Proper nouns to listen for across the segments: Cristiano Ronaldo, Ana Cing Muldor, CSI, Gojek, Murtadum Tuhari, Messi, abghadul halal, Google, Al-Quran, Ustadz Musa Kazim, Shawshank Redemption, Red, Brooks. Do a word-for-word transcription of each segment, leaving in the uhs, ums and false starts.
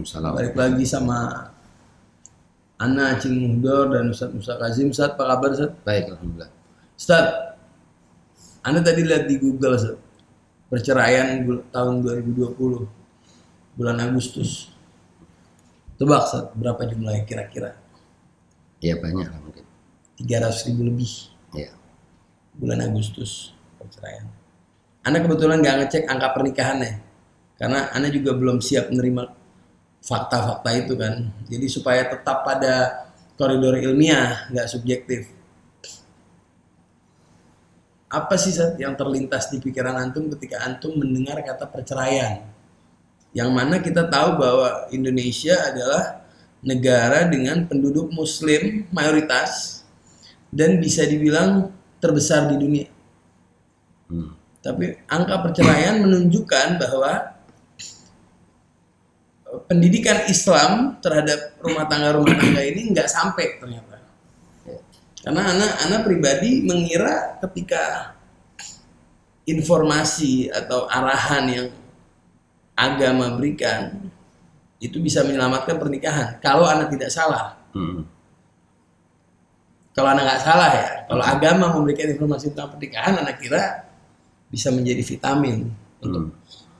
Waalaikumsalam. Balik lagi sama Ana Cing Muldor dan Ustadz Musa Kazim. Ustadz, apa kabar Ustadz? Baik, alhamdulillah. Ustadz, Ana tadi lihat di Google Ustadz, perceraian tahun dua ribu dua puluh bulan Agustus. Tebak Ustadz, berapa jumlahnya kira-kira? Ya banyak lah mungkin. tiga ratus ribu lebih. Ya. Bulan Agustus perceraian. Ana kebetulan nggak ngecek angka pernikahannya. Karena Ana juga belum siap menerima fakta-fakta itu kan. Jadi supaya tetap pada koridor ilmiah, nggak subjektif. Apa sih yang terlintas di pikiran antum ketika antum mendengar kata perceraian? Yang mana kita tahu bahwa Indonesia adalah negara dengan penduduk muslim mayoritas dan bisa dibilang terbesar di dunia. Hmm. Tapi angka perceraian menunjukkan bahwa pendidikan Islam terhadap rumah tangga-rumah tangga ini nggak sampai ternyata. Karena anak-anak pribadi mengira ketika informasi atau arahan yang agama berikan itu bisa menyelamatkan pernikahan. Kalau anak tidak salah, hmm. kalau anak nggak salah ya, kalau hmm. agama memberikan informasi tentang pernikahan, anak kira bisa menjadi vitamin hmm. untuk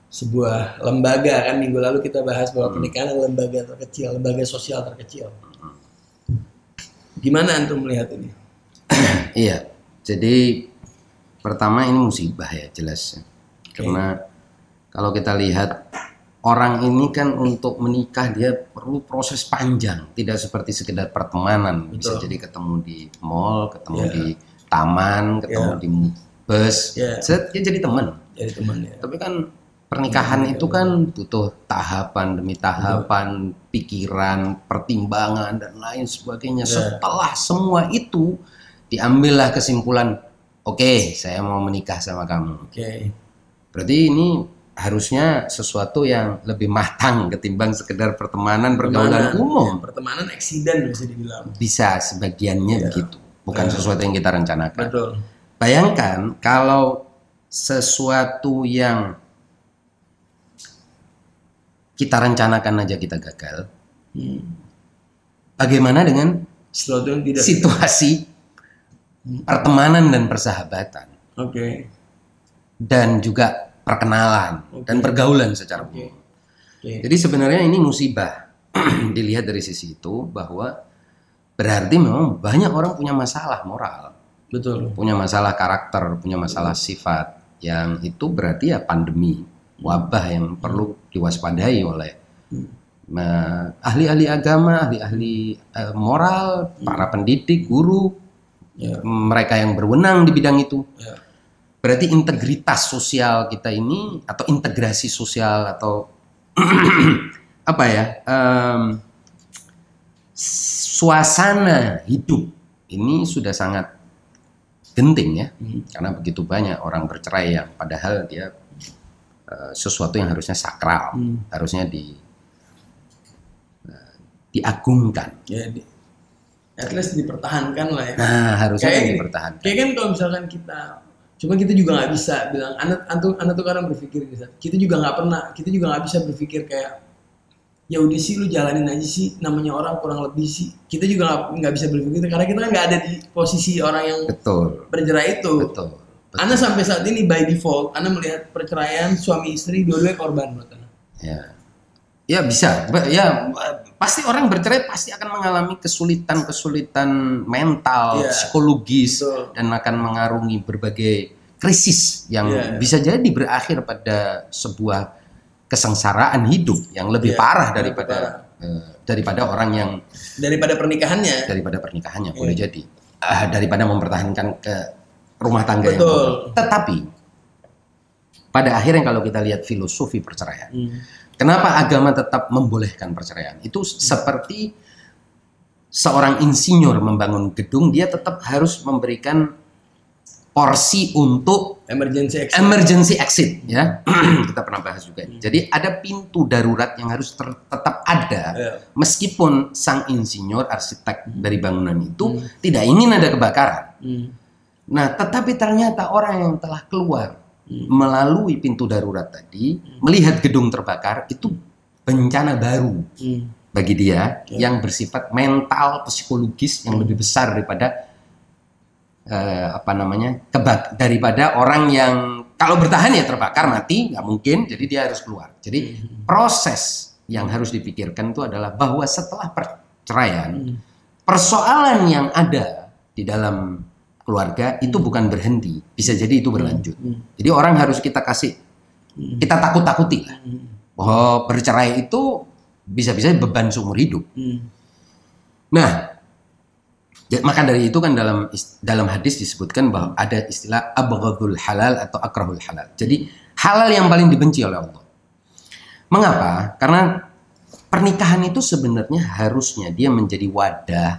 sebuah lembaga. Kan minggu lalu kita bahas bahwa pernikahan adalah lembaga terkecil, lembaga sosial terkecil. Gimana antum melihat ini? Iya, jadi pertama ini musibah ya jelas. Karena okay. kalau kita lihat orang ini kan untuk menikah dia perlu proses panjang, tidak seperti sekedar pertemanan. Betul. Bisa jadi ketemu di mall, ketemu yeah. di taman, ketemu yeah. di bus, yeah. dia jadi teman. Jadi teman ya. Tapi kan pernikahan ya, itu kan butuh tahapan demi tahapan, betul. Pikiran, pertimbangan, dan lain sebagainya. Ya. Setelah semua itu, diambillah kesimpulan, oke, okay, saya mau menikah sama kamu. Oke. Okay. Berarti ini harusnya sesuatu yang lebih matang ketimbang sekedar pertemanan, pergaulan umum. Ya, pertemanan eksiden bisa dibilang. Bisa, sebagiannya ya. Begitu. Bukan ya. Sesuatu yang kita rencanakan. Betul. Bayangkan kalau sesuatu yang kita rencanakan aja kita gagal. Hmm. Bagaimana dengan tidak situasi tidak. Pertemanan dan persahabatan, okay. dan juga perkenalan okay. dan pergaulan secara umum. Okay. Okay. Jadi sebenarnya ini musibah dilihat dari sisi itu bahwa berarti memang banyak orang punya masalah moral, betul, punya masalah karakter, punya masalah betul. Sifat, yang itu berarti ya pandemi. Wabah yang perlu diwaspadai oleh uh, ahli-ahli agama, ahli-ahli uh, moral, para pendidik, guru, yeah. mereka yang berwenang di bidang itu. Yeah. Berarti integritas sosial kita ini atau integrasi sosial atau apa ya um, suasana hidup ini sudah sangat genting ya, mm. karena begitu banyak orang bercerai yang padahal dia sesuatu yang harusnya sakral, hmm. harusnya di uh, diagungkan. Ya, di, at least dipertahankan lah ya. Nah, harusnya kayak kan dipertahankan. Kayak kan kalau misalkan kita, cuma kita juga nggak bisa bilang, anak antum anak tuh kadang berpikir bisa. Kita juga nggak pernah, kita juga nggak bisa berpikir kayak, ya udah sih lu jalanin aja sih, namanya orang kurang lebih sih. Kita juga nggak bisa berpikir karena kita kan nggak ada di posisi orang yang betul. Bercerai itu. Betul. Betul. Ana sampai saat ini by default, Ana melihat perceraian suami istri dua-duanya korban menurut Ana. Ya, ya bisa. Ya pasti orang bercerai pasti akan mengalami kesulitan-kesulitan mental, ya. Psikologis, betul. Dan akan mengarungi berbagai krisis yang ya. Bisa jadi berakhir pada sebuah kesengsaraan hidup yang lebih ya. Parah daripada eh, daripada orang yang daripada pernikahannya, daripada pernikahannya ya. Boleh jadi ah, daripada mempertahankan ke rumah tangga betul. Yang betul. Tetapi pada akhirnya kalau kita lihat filosofi perceraian, hmm. kenapa agama tetap membolehkan perceraian? Itu hmm. seperti seorang insinyur membangun gedung, dia tetap harus memberikan porsi untuk emergency exit. Emergency exit ya. Kita pernah bahas juga. Hmm. Jadi ada pintu darurat yang harus ter- tetap ada yeah. meskipun sang insinyur arsitek dari bangunan itu hmm. tidak ingin ada kebakaran. Hmm. Nah, tetapi ternyata orang yang telah keluar hmm. melalui pintu darurat tadi, hmm. melihat gedung terbakar, itu bencana baru hmm. bagi dia okay. yang bersifat mental psikologis yang hmm. lebih besar daripada eh, apa namanya kebak daripada orang yang kalau bertahan ya terbakar mati nggak mungkin, jadi dia harus keluar. Jadi hmm. proses yang harus dipikirkan itu adalah bahwa setelah perceraian hmm. persoalan yang ada di dalam keluarga itu hmm. bukan berhenti, bisa jadi itu berlanjut. Hmm. Jadi orang harus kita kasih, hmm. kita takut-takuti lah. Hmm. Bahwa bercerai itu bisa-bisa beban seumur hidup. Hmm. Nah, ya, maka dari itu kan dalam dalam hadis disebutkan bahwa ada istilah abghadul halal atau akrahul halal. Jadi halal yang paling dibenci oleh Allah. Mengapa? Karena pernikahan itu sebenarnya harusnya dia menjadi wadah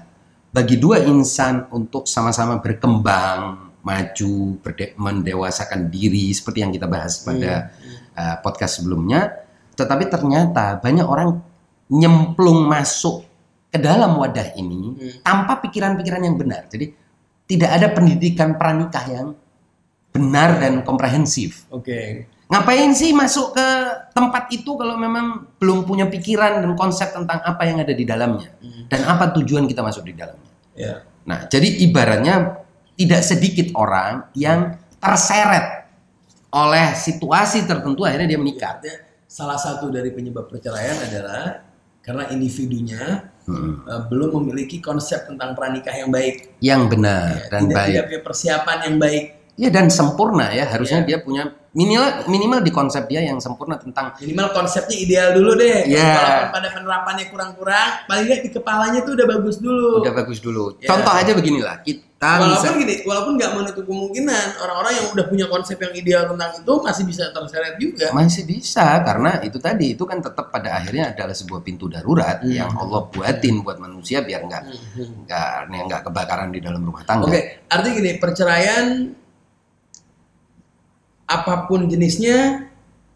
bagi dua insan untuk sama-sama berkembang, maju, berde- mendewasakan diri seperti yang kita bahas pada hmm. uh, podcast sebelumnya. Tetapi ternyata banyak orang nyemplung masuk ke dalam wadah ini hmm. tanpa pikiran-pikiran yang benar. Jadi tidak ada pendidikan pranikah yang benar dan komprehensif. Oke. Okay. Ngapain sih masuk ke tempat itu kalau memang belum punya pikiran dan konsep tentang apa yang ada di dalamnya hmm. dan apa tujuan kita masuk di dalamnya. Yeah. Nah, jadi ibaratnya tidak sedikit orang yang terseret oleh situasi tertentu akhirnya dia menikah. Salah satu dari penyebab perceraian adalah karena individunya hmm. uh, belum memiliki konsep tentang pranikah yang baik, yang benar ya, dan tidak, baik. Tidak punya persiapan yang baik. Ya dan sempurna ya, harusnya yeah. dia punya minimal minimal di konsep dia yang sempurna tentang minimal konsepnya ideal dulu deh. Yeah. Kalau pada penerapannya kurang-kurang, paling nggak di kepalanya tuh udah bagus dulu. Udah bagus dulu. Yeah. Contoh aja beginilah kita. Walaupun bisa, gini, walaupun nggak menutup kemungkinan orang-orang yang udah punya konsep yang ideal tentang itu masih bisa terseret juga. Masih bisa karena itu tadi itu kan tetap pada akhirnya adalah sebuah pintu darurat hmm. yang Allah buatin buat manusia biar nggak nggak hmm. nggak kebakaran di dalam rumah tangga. Oke, okay. Artinya gini, perceraian apapun jenisnya,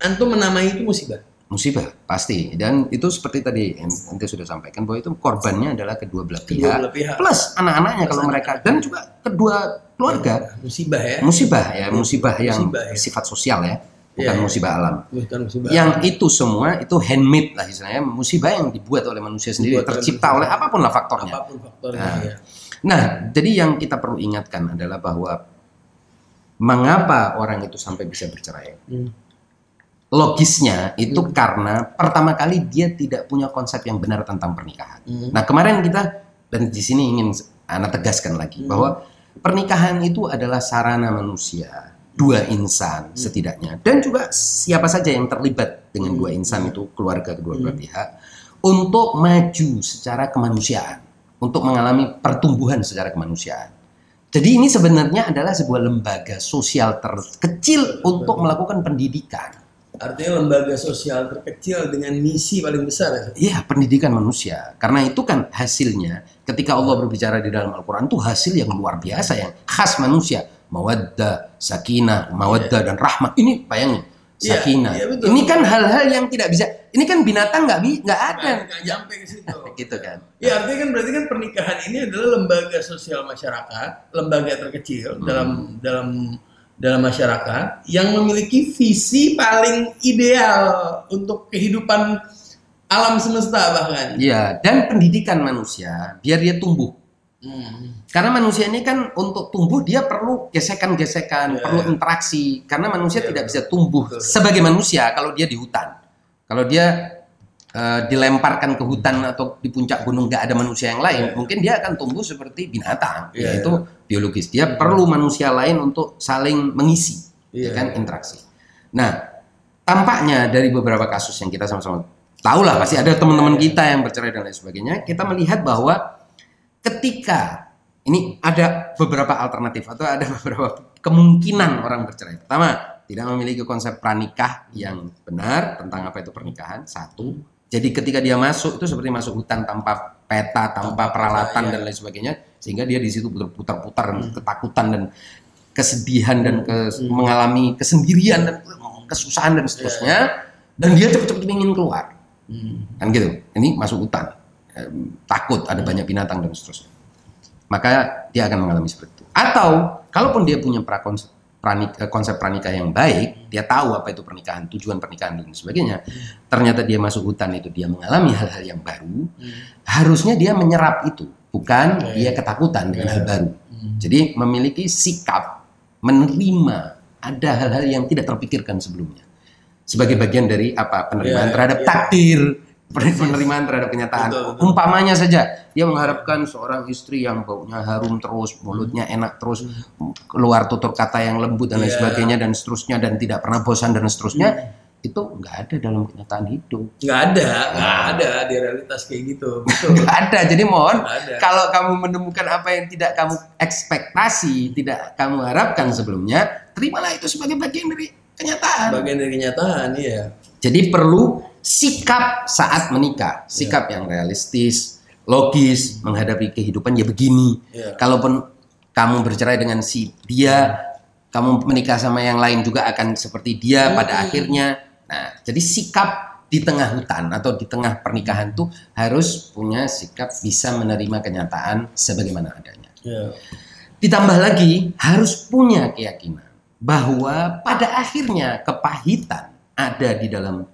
antum menamai itu musibah. Musibah, pasti. Dan itu seperti tadi ente sudah sampaikan bahwa itu korbannya adalah kedua belah pihak, kedua belah pihak. Plus anak-anaknya plus kalau anak mereka dan juga kedua keluarga. Musibah ya. Musibah ya, musibah, musibah yang ya. Sifat sosial ya, bukan ya, ya. musibah alam. Bukan musibah. Yang alam. Itu semua itu handmade lah istilahnya, musibah yang dibuat oleh manusia sendiri, dibuat tercipta oleh apapun lah faktornya. Apapun faktornya. Nah, ya. nah, jadi yang kita perlu ingatkan adalah bahwa mengapa orang itu sampai bisa bercerai? Hmm. Logisnya itu hmm. karena pertama kali dia tidak punya konsep yang benar tentang pernikahan. Hmm. Nah kemarin kita dan di sini ingin Ana tegaskan lagi hmm. bahwa pernikahan itu adalah sarana manusia dua insan hmm. setidaknya dan juga siapa saja yang terlibat dengan hmm. dua insan itu keluarga kedua belah hmm. pihak untuk maju secara kemanusiaan, untuk mengalami pertumbuhan secara kemanusiaan. Jadi ini sebenarnya adalah sebuah lembaga sosial terkecil untuk melakukan pendidikan. Artinya lembaga sosial terkecil dengan misi paling besar. Iya, pendidikan manusia. Karena itu kan hasilnya ketika Allah berbicara di dalam Al-Quran itu hasil yang luar biasa, yang khas manusia. Mawaddah, sakinah, mawaddah dan rahmah. Ini bayangin, sakinah. Ya, ya ini kan hal-hal yang tidak bisa. Ini kan binatang nggak bi, nggak ada. Nggak nyampe ke situ. Gitu kan. Ya artinya kan berarti kan pernikahan ini adalah lembaga sosial masyarakat, lembaga terkecil hmm. dalam dalam dalam masyarakat yang memiliki visi paling ideal untuk kehidupan alam semesta bahkan. Iya. Dan pendidikan manusia biar dia tumbuh. Hmm. Karena manusia ini kan untuk tumbuh dia perlu gesekan-gesekan, yeah. perlu interaksi. Karena manusia yeah. tidak bisa tumbuh yeah. sebagai manusia kalau dia di hutan. Kalau dia uh, dilemparkan ke hutan atau di puncak gunung nggak ada manusia yang lain, yeah. mungkin dia akan tumbuh seperti binatang, yeah. yaitu biologis. Dia yeah. perlu manusia lain untuk saling mengisi, yeah. ya kan, interaksi. Nah, tampaknya dari beberapa kasus yang kita sama-sama tahulah, pasti ada teman-teman kita yang bercerai dan lain sebagainya. Kita melihat bahwa ketika ini ada beberapa alternatif atau ada beberapa kemungkinan orang bercerai. Pertama, tidak memiliki konsep pranikah yang benar tentang apa itu pernikahan. Satu, jadi ketika dia masuk itu seperti masuk hutan tanpa peta, tanpa peralatan dan lain sebagainya, sehingga dia di situ putar-putar dan ketakutan dan kesedihan dan kes- mengalami kesendirian dan kesusahan dan seterusnya. Dan dia cepat-cepat ingin keluar, kan gitu. Ini masuk hutan. Takut ada banyak binatang dan seterusnya, maka dia akan mengalami seperti itu. Atau kalaupun dia punya prakonsep pranik, konsep pranikah yang baik, dia tahu apa itu pernikahan, tujuan pernikahan dan sebagainya. Ternyata dia masuk hutan itu, dia mengalami hal-hal yang baru. Harusnya dia menyerap itu, bukan dia ketakutan dengan hal baru. Jadi memiliki sikap menerima ada hal-hal yang tidak terpikirkan sebelumnya. Sebagai bagian dari apa? Penerimaan terhadap takdir, penerimaan terhadap kenyataan. Umpamanya saja, dia mengharapkan seorang istri yang baunya harum terus, mulutnya enak terus, keluar tutur kata yang lembut dan lain sebagainya dan seterusnya dan tidak pernah bosan dan seterusnya. Itu nggak ada dalam kenyataan hidup. Nggak ada, nggak nah. ada di realitas kayak gitu. Nggak ada, jadi mohon kalau kamu menemukan apa yang tidak kamu ekspektasi, tidak kamu harapkan sebelumnya, terimalah itu sebagai bagian dari kenyataan. Bagian dari kenyataan, iya. Jadi perlu sikap saat menikah, sikap ya. yang realistis, logis, menghadapi kehidupan ya begini. Ya. Kalaupun kamu bercerai dengan si dia, kamu menikah sama yang lain juga akan seperti dia hmm. pada akhirnya. Nah, jadi sikap di tengah hutan atau di tengah pernikahan tuh harus punya sikap bisa menerima kenyataan sebagaimana adanya. Yeah. Ditambah lagi harus punya keyakinan bahwa pada akhirnya kepahitan ada di dalam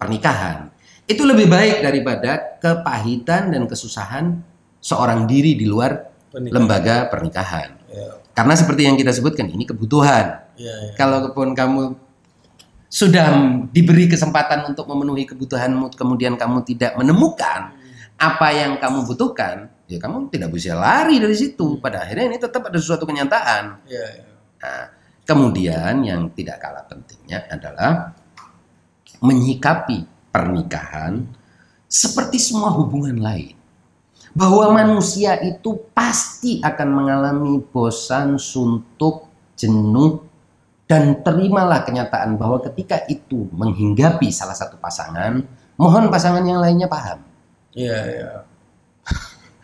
pernikahan itu lebih baik daripada kepahitan dan kesusahan seorang diri di luar pernikahan. Lembaga pernikahan. Yeah. Karena seperti yang kita sebutkan ini kebutuhan. Yeah, yeah. Kalaupun kamu sudah diberi kesempatan untuk memenuhi kebutuhanmu, kemudian kamu tidak menemukan apa yang kamu butuhkan, ya kamu tidak bisa lari dari situ. Pada akhirnya ini tetap ada sesuatu kenyataan. Ya, ya. Nah, kemudian yang tidak kalah pentingnya adalah menyikapi pernikahan seperti semua hubungan lain. Bahwa manusia itu pasti akan mengalami bosan, suntuk, jenuh, dan terimalah kenyataan bahwa ketika itu menghinggapi salah satu pasangan, mohon pasangan yang lainnya paham. Iya, iya.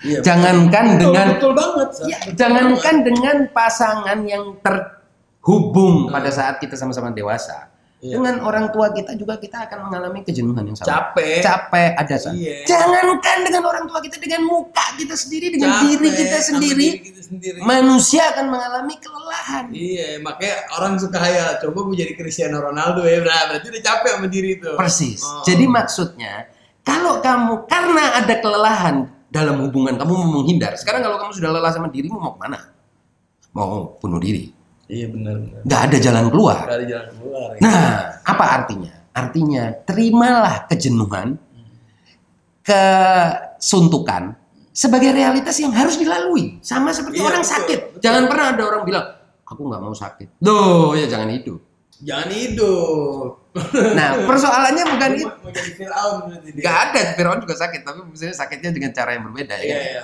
Ya, jangankan betul, dengan betul banget. Ya, betul jangankan banget. Dengan pasangan yang terhubung nah. pada saat kita sama-sama dewasa. Ya. Dengan orang tua kita juga kita akan mengalami kejenuhan yang sama. Capek. Capek ada kan. Iya. Jangankan dengan orang tua kita, dengan muka kita sendiri, dengan Capek, diri kita sendiri. Sendiri. Manusia akan mengalami kelelahan. Iya, makanya orang suka hayal, coba gue jadi Cristiano Ronaldo ya, berarti udah capek sama diri itu. Persis. Oh. Jadi maksudnya, kalau kamu karena ada kelelahan dalam hubungan kamu mau menghindar. Sekarang kalau kamu sudah lelah sama dirimu mau kemana? Mau bunuh diri. Iya benar. Gak ada jalan keluar. Gak ada jalan keluar. Ya. Nah, apa artinya? Artinya terimalah kejenuhan, kesuntukan. Sebagai realitas yang harus dilalui, sama seperti iya, orang betul, sakit. Betul. Jangan pernah ada orang bilang, aku nggak mau sakit. Duh, ya jangan hidup. Jangan hidup. Nah, persoalannya bukan itu. Nggak ada, Firaun juga sakit, tapi misalnya sakitnya dengan cara yang berbeda. Iya, ya. Iya.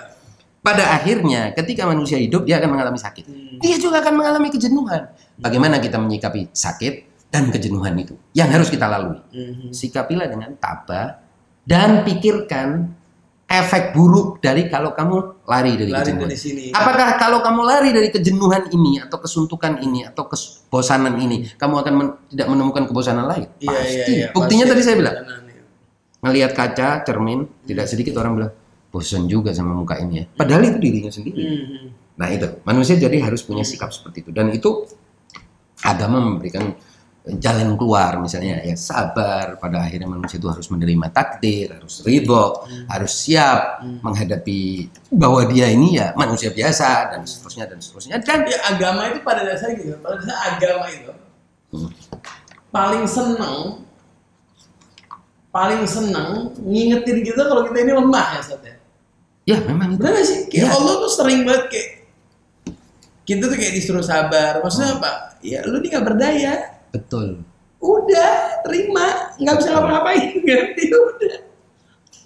Pada akhirnya, ketika manusia hidup, dia akan mengalami sakit. Hmm. Dia juga akan mengalami kejenuhan. Bagaimana kita menyikapi sakit dan kejenuhan itu? Yang harus kita lalui. Hmm. Sikapilah dengan tabah dan pikirkan efek buruk dari kalau kamu lari dari lari kejenuhan. Dari sini. Apakah kalau kamu lari dari kejenuhan ini atau kesuntukan ini atau kebosanan ini, kamu akan men- tidak menemukan kebosanan lain? Iya, pasti. Iya, iya, buktinya pasti. Tadi saya bilang, ngelihat kaca, cermin, hmm. tidak sedikit orang bilang, bosan juga sama muka ini ya. Padahal itu dirinya sendiri. Hmm. Nah itu, manusia jadi harus punya sikap seperti itu. Dan itu agama memberikan jalan keluar misalnya ya sabar pada akhirnya manusia itu harus menerima takdir, harus ridho, hmm. harus siap hmm. menghadapi bahwa dia ini ya manusia biasa dan seterusnya dan seterusnya. Dan ya, agama itu pada dasarnya gitu, pada dasarnya agama itu hmm. paling senang paling senang ngingetin kita kalau kita ini lemah ya saatnya. Ya memang itu. Benar sih? Kayak ya. Allah tuh sering banget kayak kita tuh kayak disuruh sabar. Maksudnya hmm. apa? Ya lu ini nggak berdaya. Betul. Udah, terima. Nggak bisa ngapa-ngapain. Ya udah.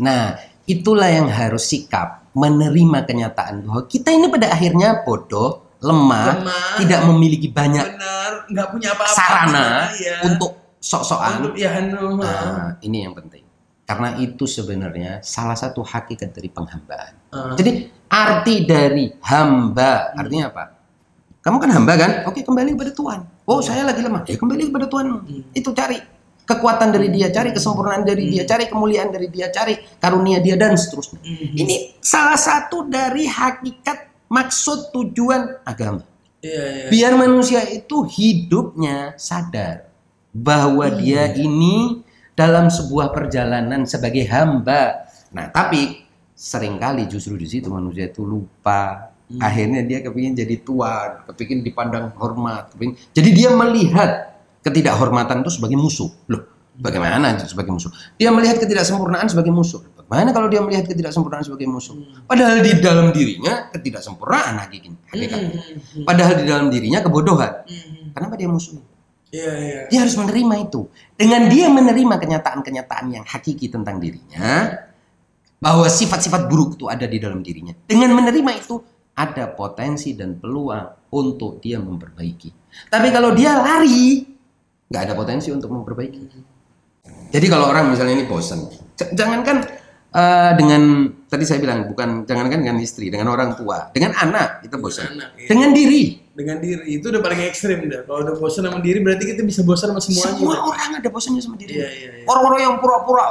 Nah, itulah yang harus sikap. Menerima kenyataan bahwa kita ini pada akhirnya bodoh, lemah, lemah tidak memiliki banyak benar, nggak punya apa-apa sarana ya. Untuk sok-sokan. Untuk, ya, no. Nah, ini yang penting. Karena itu sebenarnya salah satu hakikat dari penghambaan. Uh. Jadi, arti dari hamba, artinya apa? Kamu kan hamba kan? Oke, kembali kepada Tuhan. Oh, saya lagi lemah. Ya, kembali kepada Tuhan. Hmm. Itu cari kekuatan dari Dia, cari kesempurnaan dari hmm. Dia, cari kemuliaan dari Dia, cari karunia Dia dan seterusnya. Hmm. Ini salah satu dari hakikat maksud tujuan agama. Iya, iya. Biar manusia itu hidupnya sadar bahwa iya. dia ini dalam sebuah perjalanan sebagai hamba. Nah, tapi seringkali justru di situ manusia itu lupa. Hmm. Akhirnya dia kepingin jadi tuan, kepingin dipandang hormat, kepingin. Jadi dia melihat ketidakhormatan itu sebagai musuh. Loh, bagaimana itu sebagai musuh? Dia melihat ketidaksempurnaan sebagai musuh. Bagaimana kalau dia melihat ketidaksempurnaan sebagai musuh? Padahal di dalam dirinya ketidaksempurnaan hakikatnya. Padahal di dalam dirinya kebodohan. Kenapa dia musuh? Ya, ya. Dia harus menerima itu. Dengan dia menerima kenyataan-kenyataan yang hakiki tentang dirinya, bahwa sifat-sifat buruk itu ada di dalam dirinya. Dengan menerima itu, ada potensi dan peluang untuk dia memperbaiki. Tapi kalau dia lari, gak ada potensi untuk memperbaiki. Jadi kalau orang misalnya ini bosan, j- jangankan uh, dengan, tadi saya bilang, bukan jangankan dengan istri, dengan orang tua, dengan anak kita bosan, dengan, anak, iya. dengan diri. Dengan diri itu udah paling ekstrim dah. Kalau udah bosan sama diri berarti kita bisa bosan sama semuanya. Semua orang ada bosannya sama diri. Iya, iya, iya. Orang-orang yang pura-pura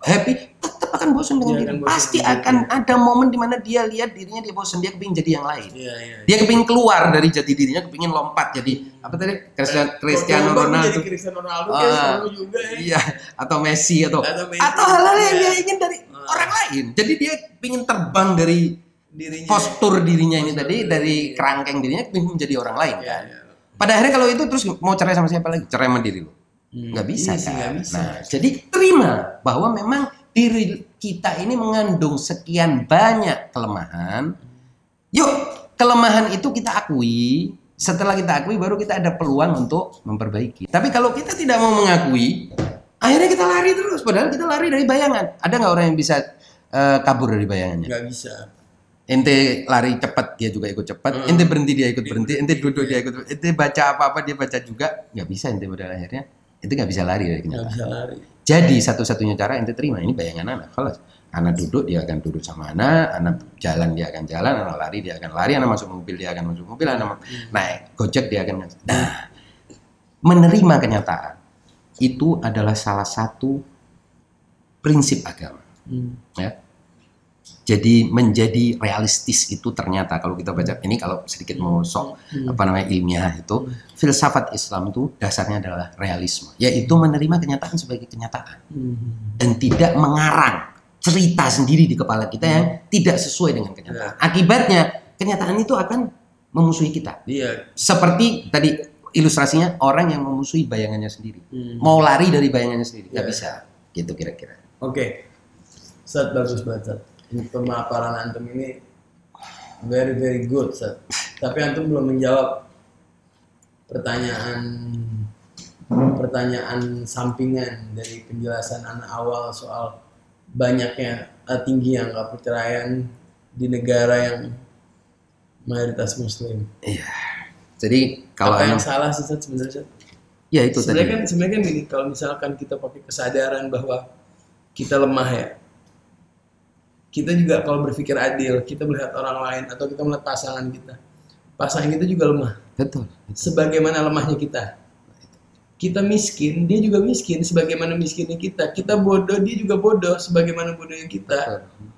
happy tetap akan bosan dengan iya, diri. Bosan pasti dengan akan diri. Ada momen di mana dia lihat dirinya dia bosan, dia kepingin jadi yang lain. Iya, iya, iya. Dia kepingin keluar dari jati dirinya, kepingin lompat jadi apa tadi Cristiano, eh, Cristiano Ronaldo. Jadi Cristiano Ronaldo uh, ya, juga ya. Iya, atau Messi atau atau, atau hal-hal yang dia ingin dari uh. orang lain. Jadi dia pingin terbang dari dirinya, postur dirinya ini postur tadi diri. Dari kerangkeng dirinya ingin menjadi orang lain ya, kan. Ya. Pada akhirnya kalau itu terus mau cerai sama siapa lagi? Cerai sama diri lo. Hmm. Gak bisa kan. Gak bisa. Nah, jadi terima bahwa memang diri kita ini mengandung sekian banyak kelemahan. Yuk, kelemahan itu kita akui. Setelah kita akui baru kita ada peluang untuk memperbaiki. Tapi kalau kita tidak mau mengakui, akhirnya kita lari terus. Padahal kita lari dari bayangan. Ada nggak orang yang bisa uh, kabur dari bayangannya? Gak bisa. Ente lari cepat, dia juga ikut cepat. Ente berhenti, dia ikut berhenti. Ente duduk, dia ikut. Ente baca apa-apa, dia baca juga. Gak bisa ente pada akhirnya. Ente gak bisa lari dari kenyataan. Gak bisa lari. Jadi satu-satunya cara ente terima. Ini bayangan anak. Kalau anak duduk, dia akan duduk sama anak. Anak jalan, dia akan jalan. Anak lari, dia akan lari. Anak masuk mobil, dia akan masuk mobil. Anak naik gojek, dia akan. Nah, menerima kenyataan itu adalah salah satu prinsip agama. Hmm. Ya. Jadi menjadi realistis itu ternyata kalau kita baca ini kalau sedikit mau sok apa namanya ilmiah itu filsafat Islam itu dasarnya adalah realisme, yaitu menerima kenyataan sebagai kenyataan dan tidak mengarang cerita sendiri di kepala kita yang tidak sesuai dengan kenyataan. Akibatnya kenyataan itu akan memusuhi kita. Seperti tadi ilustrasinya orang yang memusuhi bayangannya sendiri, mau lari dari bayangannya sendiri nggak bisa, gitu kira-kira. Oke, Ustadz bagus banget. Pemaparan antum ini very very good, Seth. Tapi antum belum menjawab pertanyaan pertanyaan sampingan dari penjelasan anak awal soal banyaknya tinggi angka perceraian di negara yang mayoritas muslim. Iya. Jadi kalau apa yang salah sih Seth sebenarnya? Ya itu sebenarnya tadi. Kan, sebenarnya kan ini kalau misalkan kita pakai kesadaran bahwa kita lemah ya. Kita juga kalau berpikir adil, kita melihat orang lain atau kita melihat pasangan kita. Pasangan kita juga lemah. Betul. Betul. Sebagaimana lemahnya kita. Kita miskin, dia juga miskin. Sebagaimana miskinnya kita. Kita bodoh, dia juga bodoh. Sebagaimana bodohnya kita. Betul.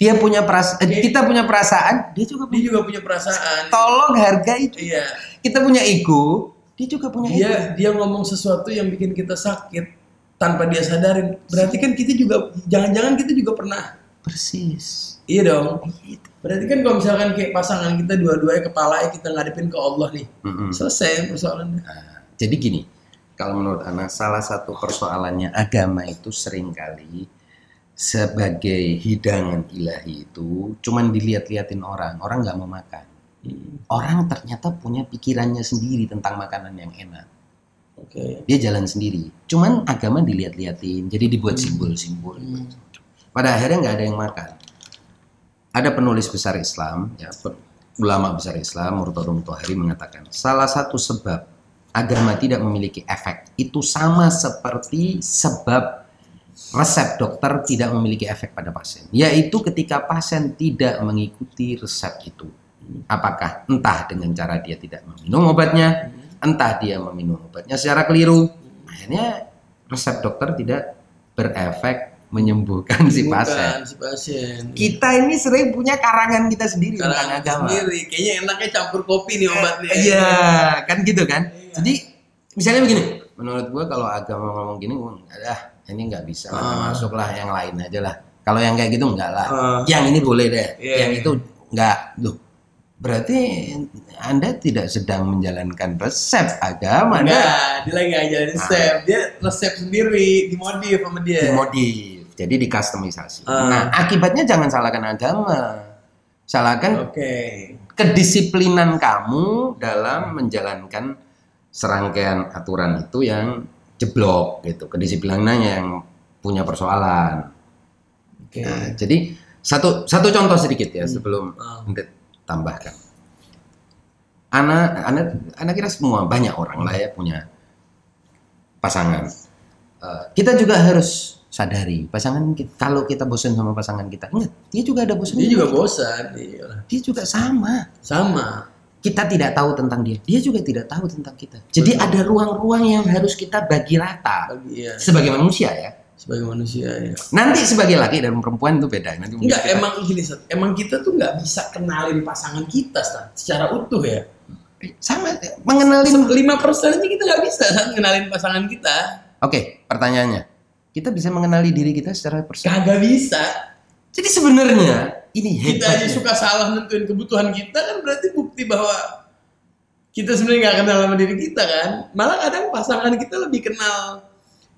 Dia punya perasaan, dia, kita punya perasaan, dia juga, dia juga punya perasaan. Tolong hargai itu. Iya. Kita punya ego, dia juga punya dia, ego. Dia ngomong sesuatu yang bikin kita sakit tanpa dia sadarin. Berarti kan kita juga, jangan-jangan kita juga pernah. Persis. Iya dong. Berarti kan kalau misalkan kayak pasangan kita dua-duanya kepalanya kita ngadepin ke Allah nih. Mm-hmm. Selesai persoalannya. Nah, jadi gini, kalau menurut Ana salah satu persoalannya agama itu seringkali sebagai hidangan ilahi itu cuman dilihat-liatin orang. Orang gak mau makan. Mm. Orang ternyata punya pikirannya sendiri tentang makanan yang enak. Okay. Dia jalan sendiri. Cuman agama dilihat-liatin. Jadi dibuat simbol-simbol. Hmm. Pada akhirnya gak ada yang makan. Ada penulis besar Islam, ya, ulama besar Islam, Murtadum Tuhari mengatakan, salah satu sebab agama tidak memiliki efek itu sama seperti sebab resep dokter tidak memiliki efek pada pasien. Yaitu ketika pasien tidak mengikuti resep itu. Apakah entah dengan cara dia tidak meminum obatnya, entah dia meminum obatnya secara keliru, akhirnya resep dokter tidak berefek menyembuhkan si pasien. si pasien. Kita ini sering punya karangan kita sendiri karangan tentang agama. Sendiri. Kayaknya enaknya campur kopi nih obatnya. Iya, ya. Kan gitu kan. Iya. Jadi misalnya begini, menurut gua kalau agama ngomong gini, ah ini nggak bisa, ah. masuklah yang lain aja lah. Kalau yang kayak gitu enggak lah. Ah. Yang ini boleh deh, yeah. yang itu enggak. Loh, berarti Anda tidak sedang menjalankan resep agama. Enggak, nah, dia lagi ngajarin resep. Ah. Dia resep sendiri, dimodif sama dia. Dimodif. Jadi dikustomisasi. Uh. Nah, akibatnya jangan salahkan agama. Salahkan okay. kedisiplinan kamu dalam menjalankan serangkaian aturan itu yang jeblok gitu. Kedisiplinannya yang punya persoalan. Okay. Nah, jadi satu satu contoh sedikit ya sebelum uh. tambahkan. Ana, ana, ana kira semua banyak orang lah ya punya pasangan. Uh, kita juga harus sadari pasangan kita, kalau kita bosan sama pasangan kita, ingat dia juga ada bosan. Dia juga kita. bosan. Dia. dia juga sama. Sama. Kita tidak tahu tentang dia. Dia juga tidak tahu tentang kita. Jadi Betul. ada ruang-ruang yang harus kita bagi rata. Bagi, ya. Sebagai manusia ya. Sebagai manusia ya. Nanti sebagai laki dan perempuan itu beda. Nanti enggak kita... emang gini, emang kita tuh nggak bisa kenalin pasangan kita Stan, secara utuh ya. Sama mengenalin lima persen aja kita nggak bisa Stan, kenalin pasangan kita. Oke, pertanyaannya, kita bisa mengenali diri kita secara persen? Kagak bisa. Jadi sebenarnya ini hebatnya. Kita aja suka salah nentuin kebutuhan kita kan berarti bukti bahwa kita sebenarnya nggak kenal sama diri kita kan. Malah kadang pasangan kita lebih kenal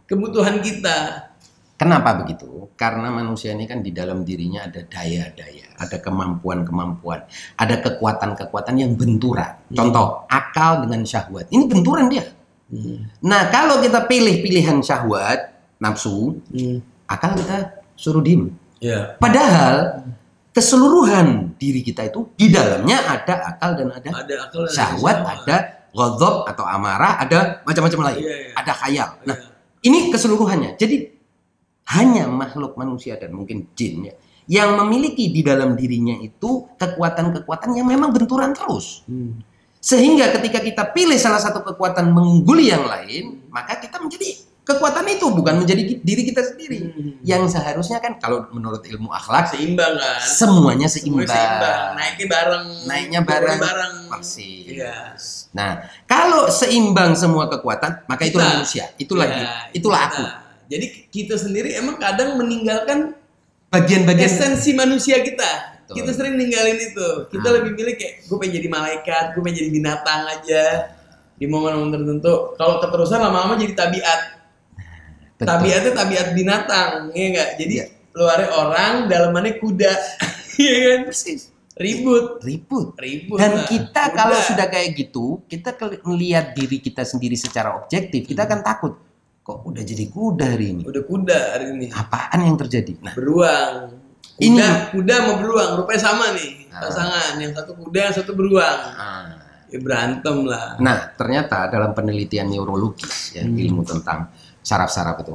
kebutuhan kita. Kenapa begitu? Karena manusia ini kan di dalam dirinya ada daya-daya, ada kemampuan-kemampuan, ada kekuatan-kekuatan yang benturan. Hmm. Contoh, akal dengan syahwat. Ini benturan dia. Hmm. Nah, kalau kita pilih pilihan syahwat, nafsu, hmm. akal kita suruh diem. Yeah. Padahal keseluruhan diri kita itu di dalamnya ada akal dan ada, ada akal syahwat, dan ada ghadab atau amarah, ada macam-macam lain. Yeah, yeah. Ada khayal. Nah, yeah. ini keseluruhannya. Jadi hanya makhluk manusia dan mungkin jin ya, yang memiliki di dalam dirinya itu kekuatan-kekuatan yang memang benturan terus. Hmm. Sehingga ketika kita pilih salah satu kekuatan mengungguli yang lain, maka kita menjadi kekuatan itu, bukan menjadi diri kita sendiri. Hmm. Yang seharusnya kan kalau menurut ilmu akhlak seimbang kan. Semuanya seimbang. Semuanya seimbang. Naiknya bareng. Naiknya bareng. bareng. Persis. Yes. Nah, kalau seimbang semua kekuatan, maka itulah kita. manusia. Itulah ya, itulah kita. aku. Jadi kita sendiri emang kadang meninggalkan bagian-bagian esensi manusia kita. Betul. Kita sering ninggalin itu. Kita nah. lebih milih kayak gue pengen jadi malaikat, gue pengen jadi binatang aja di momen-momen tertentu. Kalau keterusan lama-lama jadi tabiat. Betul. Tabiatnya tabiat binatang, ya enggak? Jadi ya. luarnya orang, dalamannya kuda. Iya kan? Persis. Ribut, ribut, ribut. Dan nah, kita kuda. Kalau sudah kayak gitu, kita melihat diri kita sendiri secara objektif, kita akan takut. Kok udah jadi kuda hari ini? Udah kuda hari ini. Apaan yang terjadi? Nah, beruang. Kuda, ini kuda sama beruang rupanya sama nih ah. pasangan. Yang satu kuda, yang satu beruang. Ah. Ya berantem lah. Nah, ternyata dalam penelitian neurologis ya, hmm. ilmu tentang saraf-saraf itu,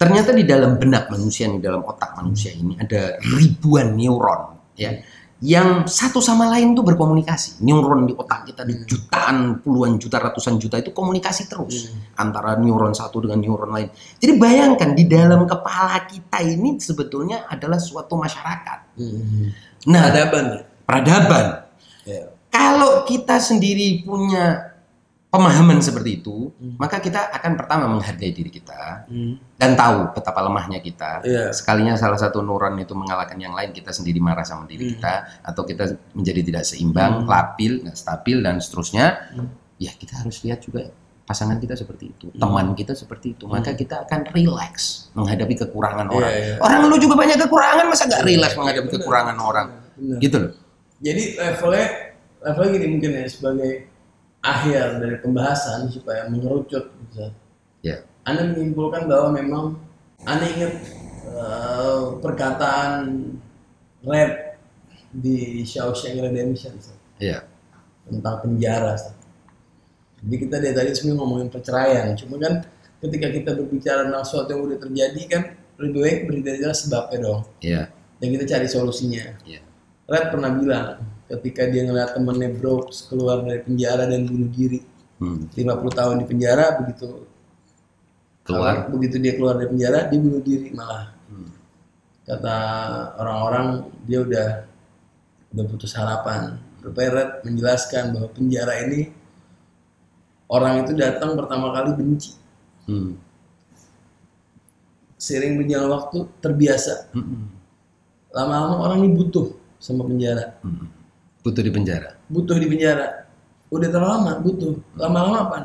ternyata di dalam benak manusia, di dalam otak manusia ini ada ribuan neuron ya, yang satu sama lain tuh berkomunikasi. Neuron di otak kita di jutaan, puluhan juta, ratusan juta itu komunikasi terus hmm. antara neuron satu dengan neuron lain. Jadi bayangkan di dalam kepala kita ini sebetulnya adalah suatu masyarakat. Hmm. Nah, peradaban. Peradaban. Yeah. Kalau kita sendiri punya pemahaman seperti itu, hmm. maka kita akan pertama menghargai diri kita hmm. dan tahu betapa lemahnya kita. Yeah. Sekalinya salah satu neuron itu mengalahkan yang lain, kita sendiri marah sama diri hmm. kita, atau kita menjadi tidak seimbang, hmm. labil, nggak stabil, dan seterusnya. Hmm. Ya kita harus lihat juga pasangan kita seperti itu, hmm. teman kita seperti itu, hmm. maka kita akan relax menghadapi kekurangan yeah, orang. Yeah. Orang lu juga banyak kekurangan, masa nggak relax yeah, menghadapi bener, kekurangan bener, orang? Bener. Gitu loh. Jadi levelnya, levelnya gini mungkin ya, sebagai akhir dari pembahasan supaya mengerucut bisa. Yeah. Anda menyimpulkan bahwa memang Anda ingat uh, perkataan Red di Shawshank Redemption yeah. tentang penjara. Sah. Jadi kita dari tadi sebenarnya ngomongin perceraian, cuma kan ketika kita berbicara tentang sesuatu yang udah terjadi kan lebih baik berbicara sebabnya dong. Yeah. Dan kita cari solusinya. Yeah. Red pernah bilang, ketika dia ngeliat temennya Brooks keluar dari penjara dan bunuh diri hmm. lima puluh tahun di penjara, begitu keluar, begitu dia keluar dari penjara dia bunuh diri malah Hmm. Kata orang-orang dia udah udah putus harapan. Red menjelaskan bahwa penjara ini orang itu datang pertama kali benci. Hmm. Sering berjalan waktu terbiasa. Hmm. Lama-lama orang ini butuh sama penjara. Hmm. Butuh di penjara. Butuh di penjara. Udah terlalu lama butuh. Lama-lama apa?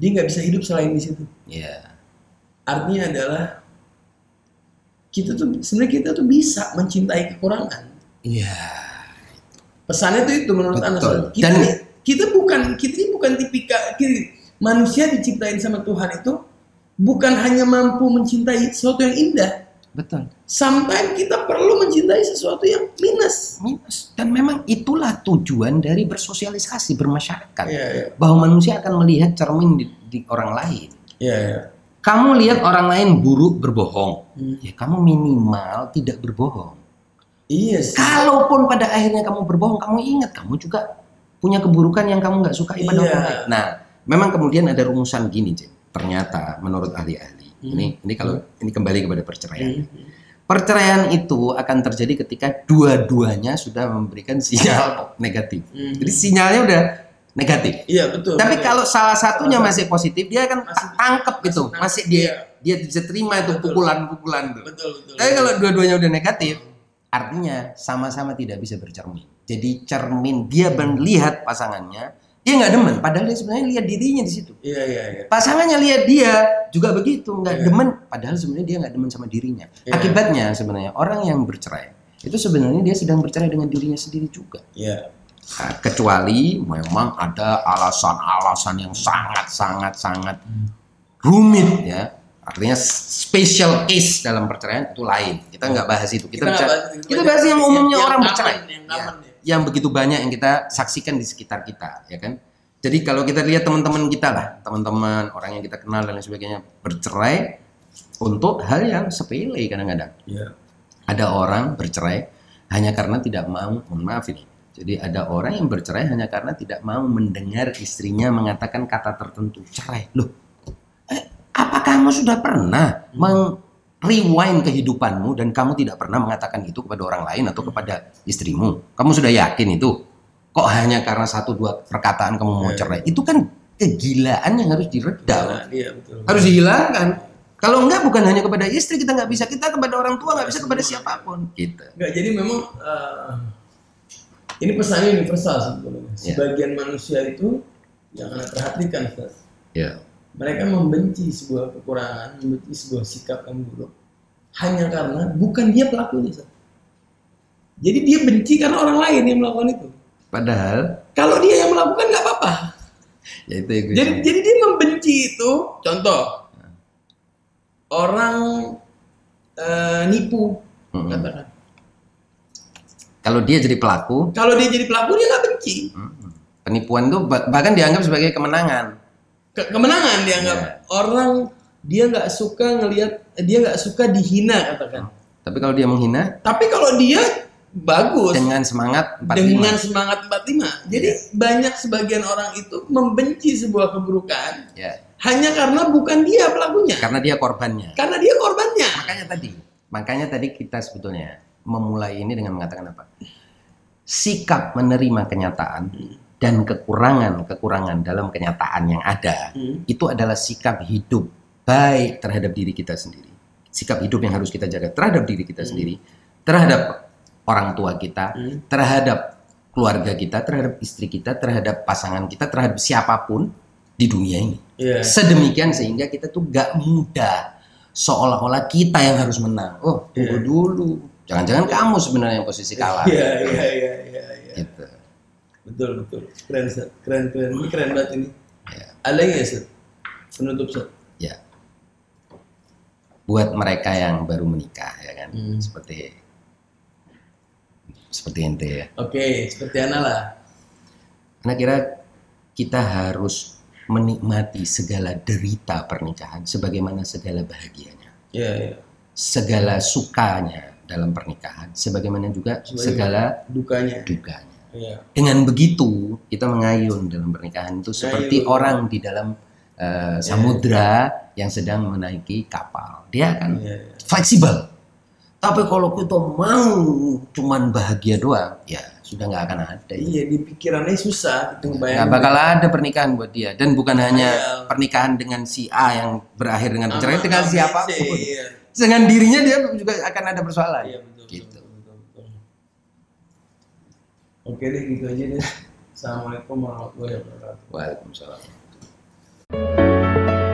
Dia nggak bisa hidup selain di situ. Yeah. Artinya adalah kita tuh sebenarnya kita tuh bisa mencintai kekurangan. Iya. Yeah. Pesannya tuh itu menurut Ana. Kita, kita bukan kita bukan tipikal kita, manusia diciptain sama Tuhan itu bukan hanya mampu mencintai sesuatu yang indah. Betul. Sometimes kita perlu mencintai sesuatu yang minus. Minus. Dan memang itulah tujuan dari bersosialisasi, bermasyarakat. Yeah, yeah. Bahwa manusia akan melihat cermin di, di orang lain. Yeah, yeah. Kamu lihat orang lain buruk berbohong, hmm. ya kamu minimal tidak berbohong. Iya sih. Kalaupun pada akhirnya kamu berbohong, kamu ingat kamu juga punya keburukan yang kamu nggak sukai pada orang lain. Nah, memang kemudian ada rumusan gini, Cik. Ternyata menurut ahli-ahli, hmm. ini ini kalau hmm. ini kembali kepada perceraian. Hmm. Perceraian itu akan terjadi ketika dua-duanya sudah memberikan sinyal negatif. Hmm. Jadi sinyalnya udah negatif. Iya, betul. Tapi betul. Kalau salah satunya masih positif, dia akan masih tangkep gitu, masih, masih dia iya. dia bisa terima itu pukulan-pukulan tuh. Betul, betul. Tapi kalau dua-duanya udah negatif, artinya sama-sama tidak bisa bercermin. Jadi cermin dia melihat pasangannya, dia nggak demen. Padahal dia sebenarnya lihat dirinya di situ. Iya iya. iya. Pasangannya lihat dia juga begitu, nggak iya. demen. Padahal sebenarnya dia nggak demen sama dirinya. Iya. Akibatnya sebenarnya orang yang bercerai itu sebenarnya dia sedang bercerai dengan dirinya sendiri juga. Iya. Nah, kecuali memang ada alasan-alasan yang sangat-sangat-sangat rumit ya. Artinya special case dalam perceraian itu lain. Kita nggak bahas itu. Kita, kita bicara, bahas itu. Kita bahas yang umumnya yang orang bercerai, yang, ya. yang begitu banyak yang kita saksikan di sekitar kita, ya kan? Jadi kalau kita lihat teman-teman kita lah, teman-teman orang yang kita kenal dan lain sebagainya bercerai untuk hal yang sepele kadang-kadang. Ya. Ada orang bercerai hanya karena tidak mau, mohon maaf ini. Jadi ada orang yang bercerai hanya karena tidak mau mendengar istrinya mengatakan kata tertentu cerai. Loh. Apa kamu sudah pernah hmm. meng-rewind kehidupanmu dan kamu tidak pernah mengatakan itu kepada orang lain atau kepada istrimu? Kamu sudah yakin itu? Kok hanya karena satu dua perkataan kamu mau cerai? Itu kan kegilaan yang harus diredam. Ya, betul. Harus dihilangkan. Kalau enggak bukan hanya kepada istri kita nggak bisa, kita kepada orang tua nggak bisa, kepada siapapun. Gitu. Nggak, jadi memang uh, ini pesannya universal sebetulnya. Sebagian yeah. manusia itu yang akan perhatikan. Ya. Mereka membenci sebuah kekurangan, membenci sebuah sikap yang buruk hanya karena bukan dia pelakunya. Jadi dia benci karena orang lain yang melakukan itu. Padahal kalau dia yang melakukan nggak apa-apa. Ya itu ya, jadi ya. jadi dia membenci itu. Contoh ya. orang uh, nipu, hmm. katakan. Kalau dia jadi pelaku. Kalau dia jadi pelaku dia nggak benci. Hmm. Penipuan itu bahkan dianggap sebagai kemenangan. kemenangan dianggap yeah. orang dia nggak suka ngelihat dia nggak suka dihina katakan. Tapi kalau dia menghina? Tapi kalau dia bagus dengan semangat empat puluh lima. Dengan semangat empat puluh lima. Jadi yeah. banyak sebagian orang itu membenci sebuah keburukan yeah. hanya karena bukan dia pelakunya. Karena dia korbannya. Karena dia korbannya. Makanya tadi, makanya tadi kita sebetulnya memulai ini dengan mengatakan apa? Sikap menerima kenyataan. Hmm. Dan kekurangan-kekurangan dalam kenyataan yang ada hmm. itu adalah sikap hidup baik terhadap diri kita sendiri. Sikap hidup yang harus kita jaga terhadap diri kita hmm. sendiri, terhadap orang tua kita, hmm. terhadap keluarga kita, terhadap istri kita, terhadap pasangan kita, terhadap siapapun di dunia ini. Yeah. Sedemikian sehingga kita tuh gak mudah seolah-olah kita yang harus menang. Oh, tunggu yeah. dulu. Jangan-jangan kamu sebenarnya yang posisi kalah. Iya, iya, iya, iya. Gitu. Betul betul keren Seth. keren keren ini keren banget ini ya. Ada nggak Seth penutup Seth ya buat mereka yang baru menikah ya kan hmm. seperti seperti ente ya oke okay, seperti Ana lah Ana kira kita harus menikmati segala derita pernikahan sebagaimana segala bahagianya ya, ya. Segala sukanya dalam pernikahan sebagaimana juga Sebagai segala dukanya dukanya Ya. Dengan begitu kita mengayun dalam pernikahan itu seperti ya, orang di dalam uh, samudra ya, ya. yang sedang menaiki kapal. Dia akan ya, ya. fleksibel. Tapi kalau kita mau cuman bahagia doang, ya sudah nggak akan ada. Iya, di pikirannya susah. Nggak bakal ada pernikahan buat dia. Dan bukan nah, hanya ya. pernikahan dengan si A yang berakhir dengan perceraian, dengan siapapun. Iya. Dengan dirinya dia juga akan ada persoalan. Iya, betul, gitu. Betul, betul, betul. Oke deh, gitu aja deh. Assalamualaikum warahmatullahi wabarakatuh. Waalaikumsalam.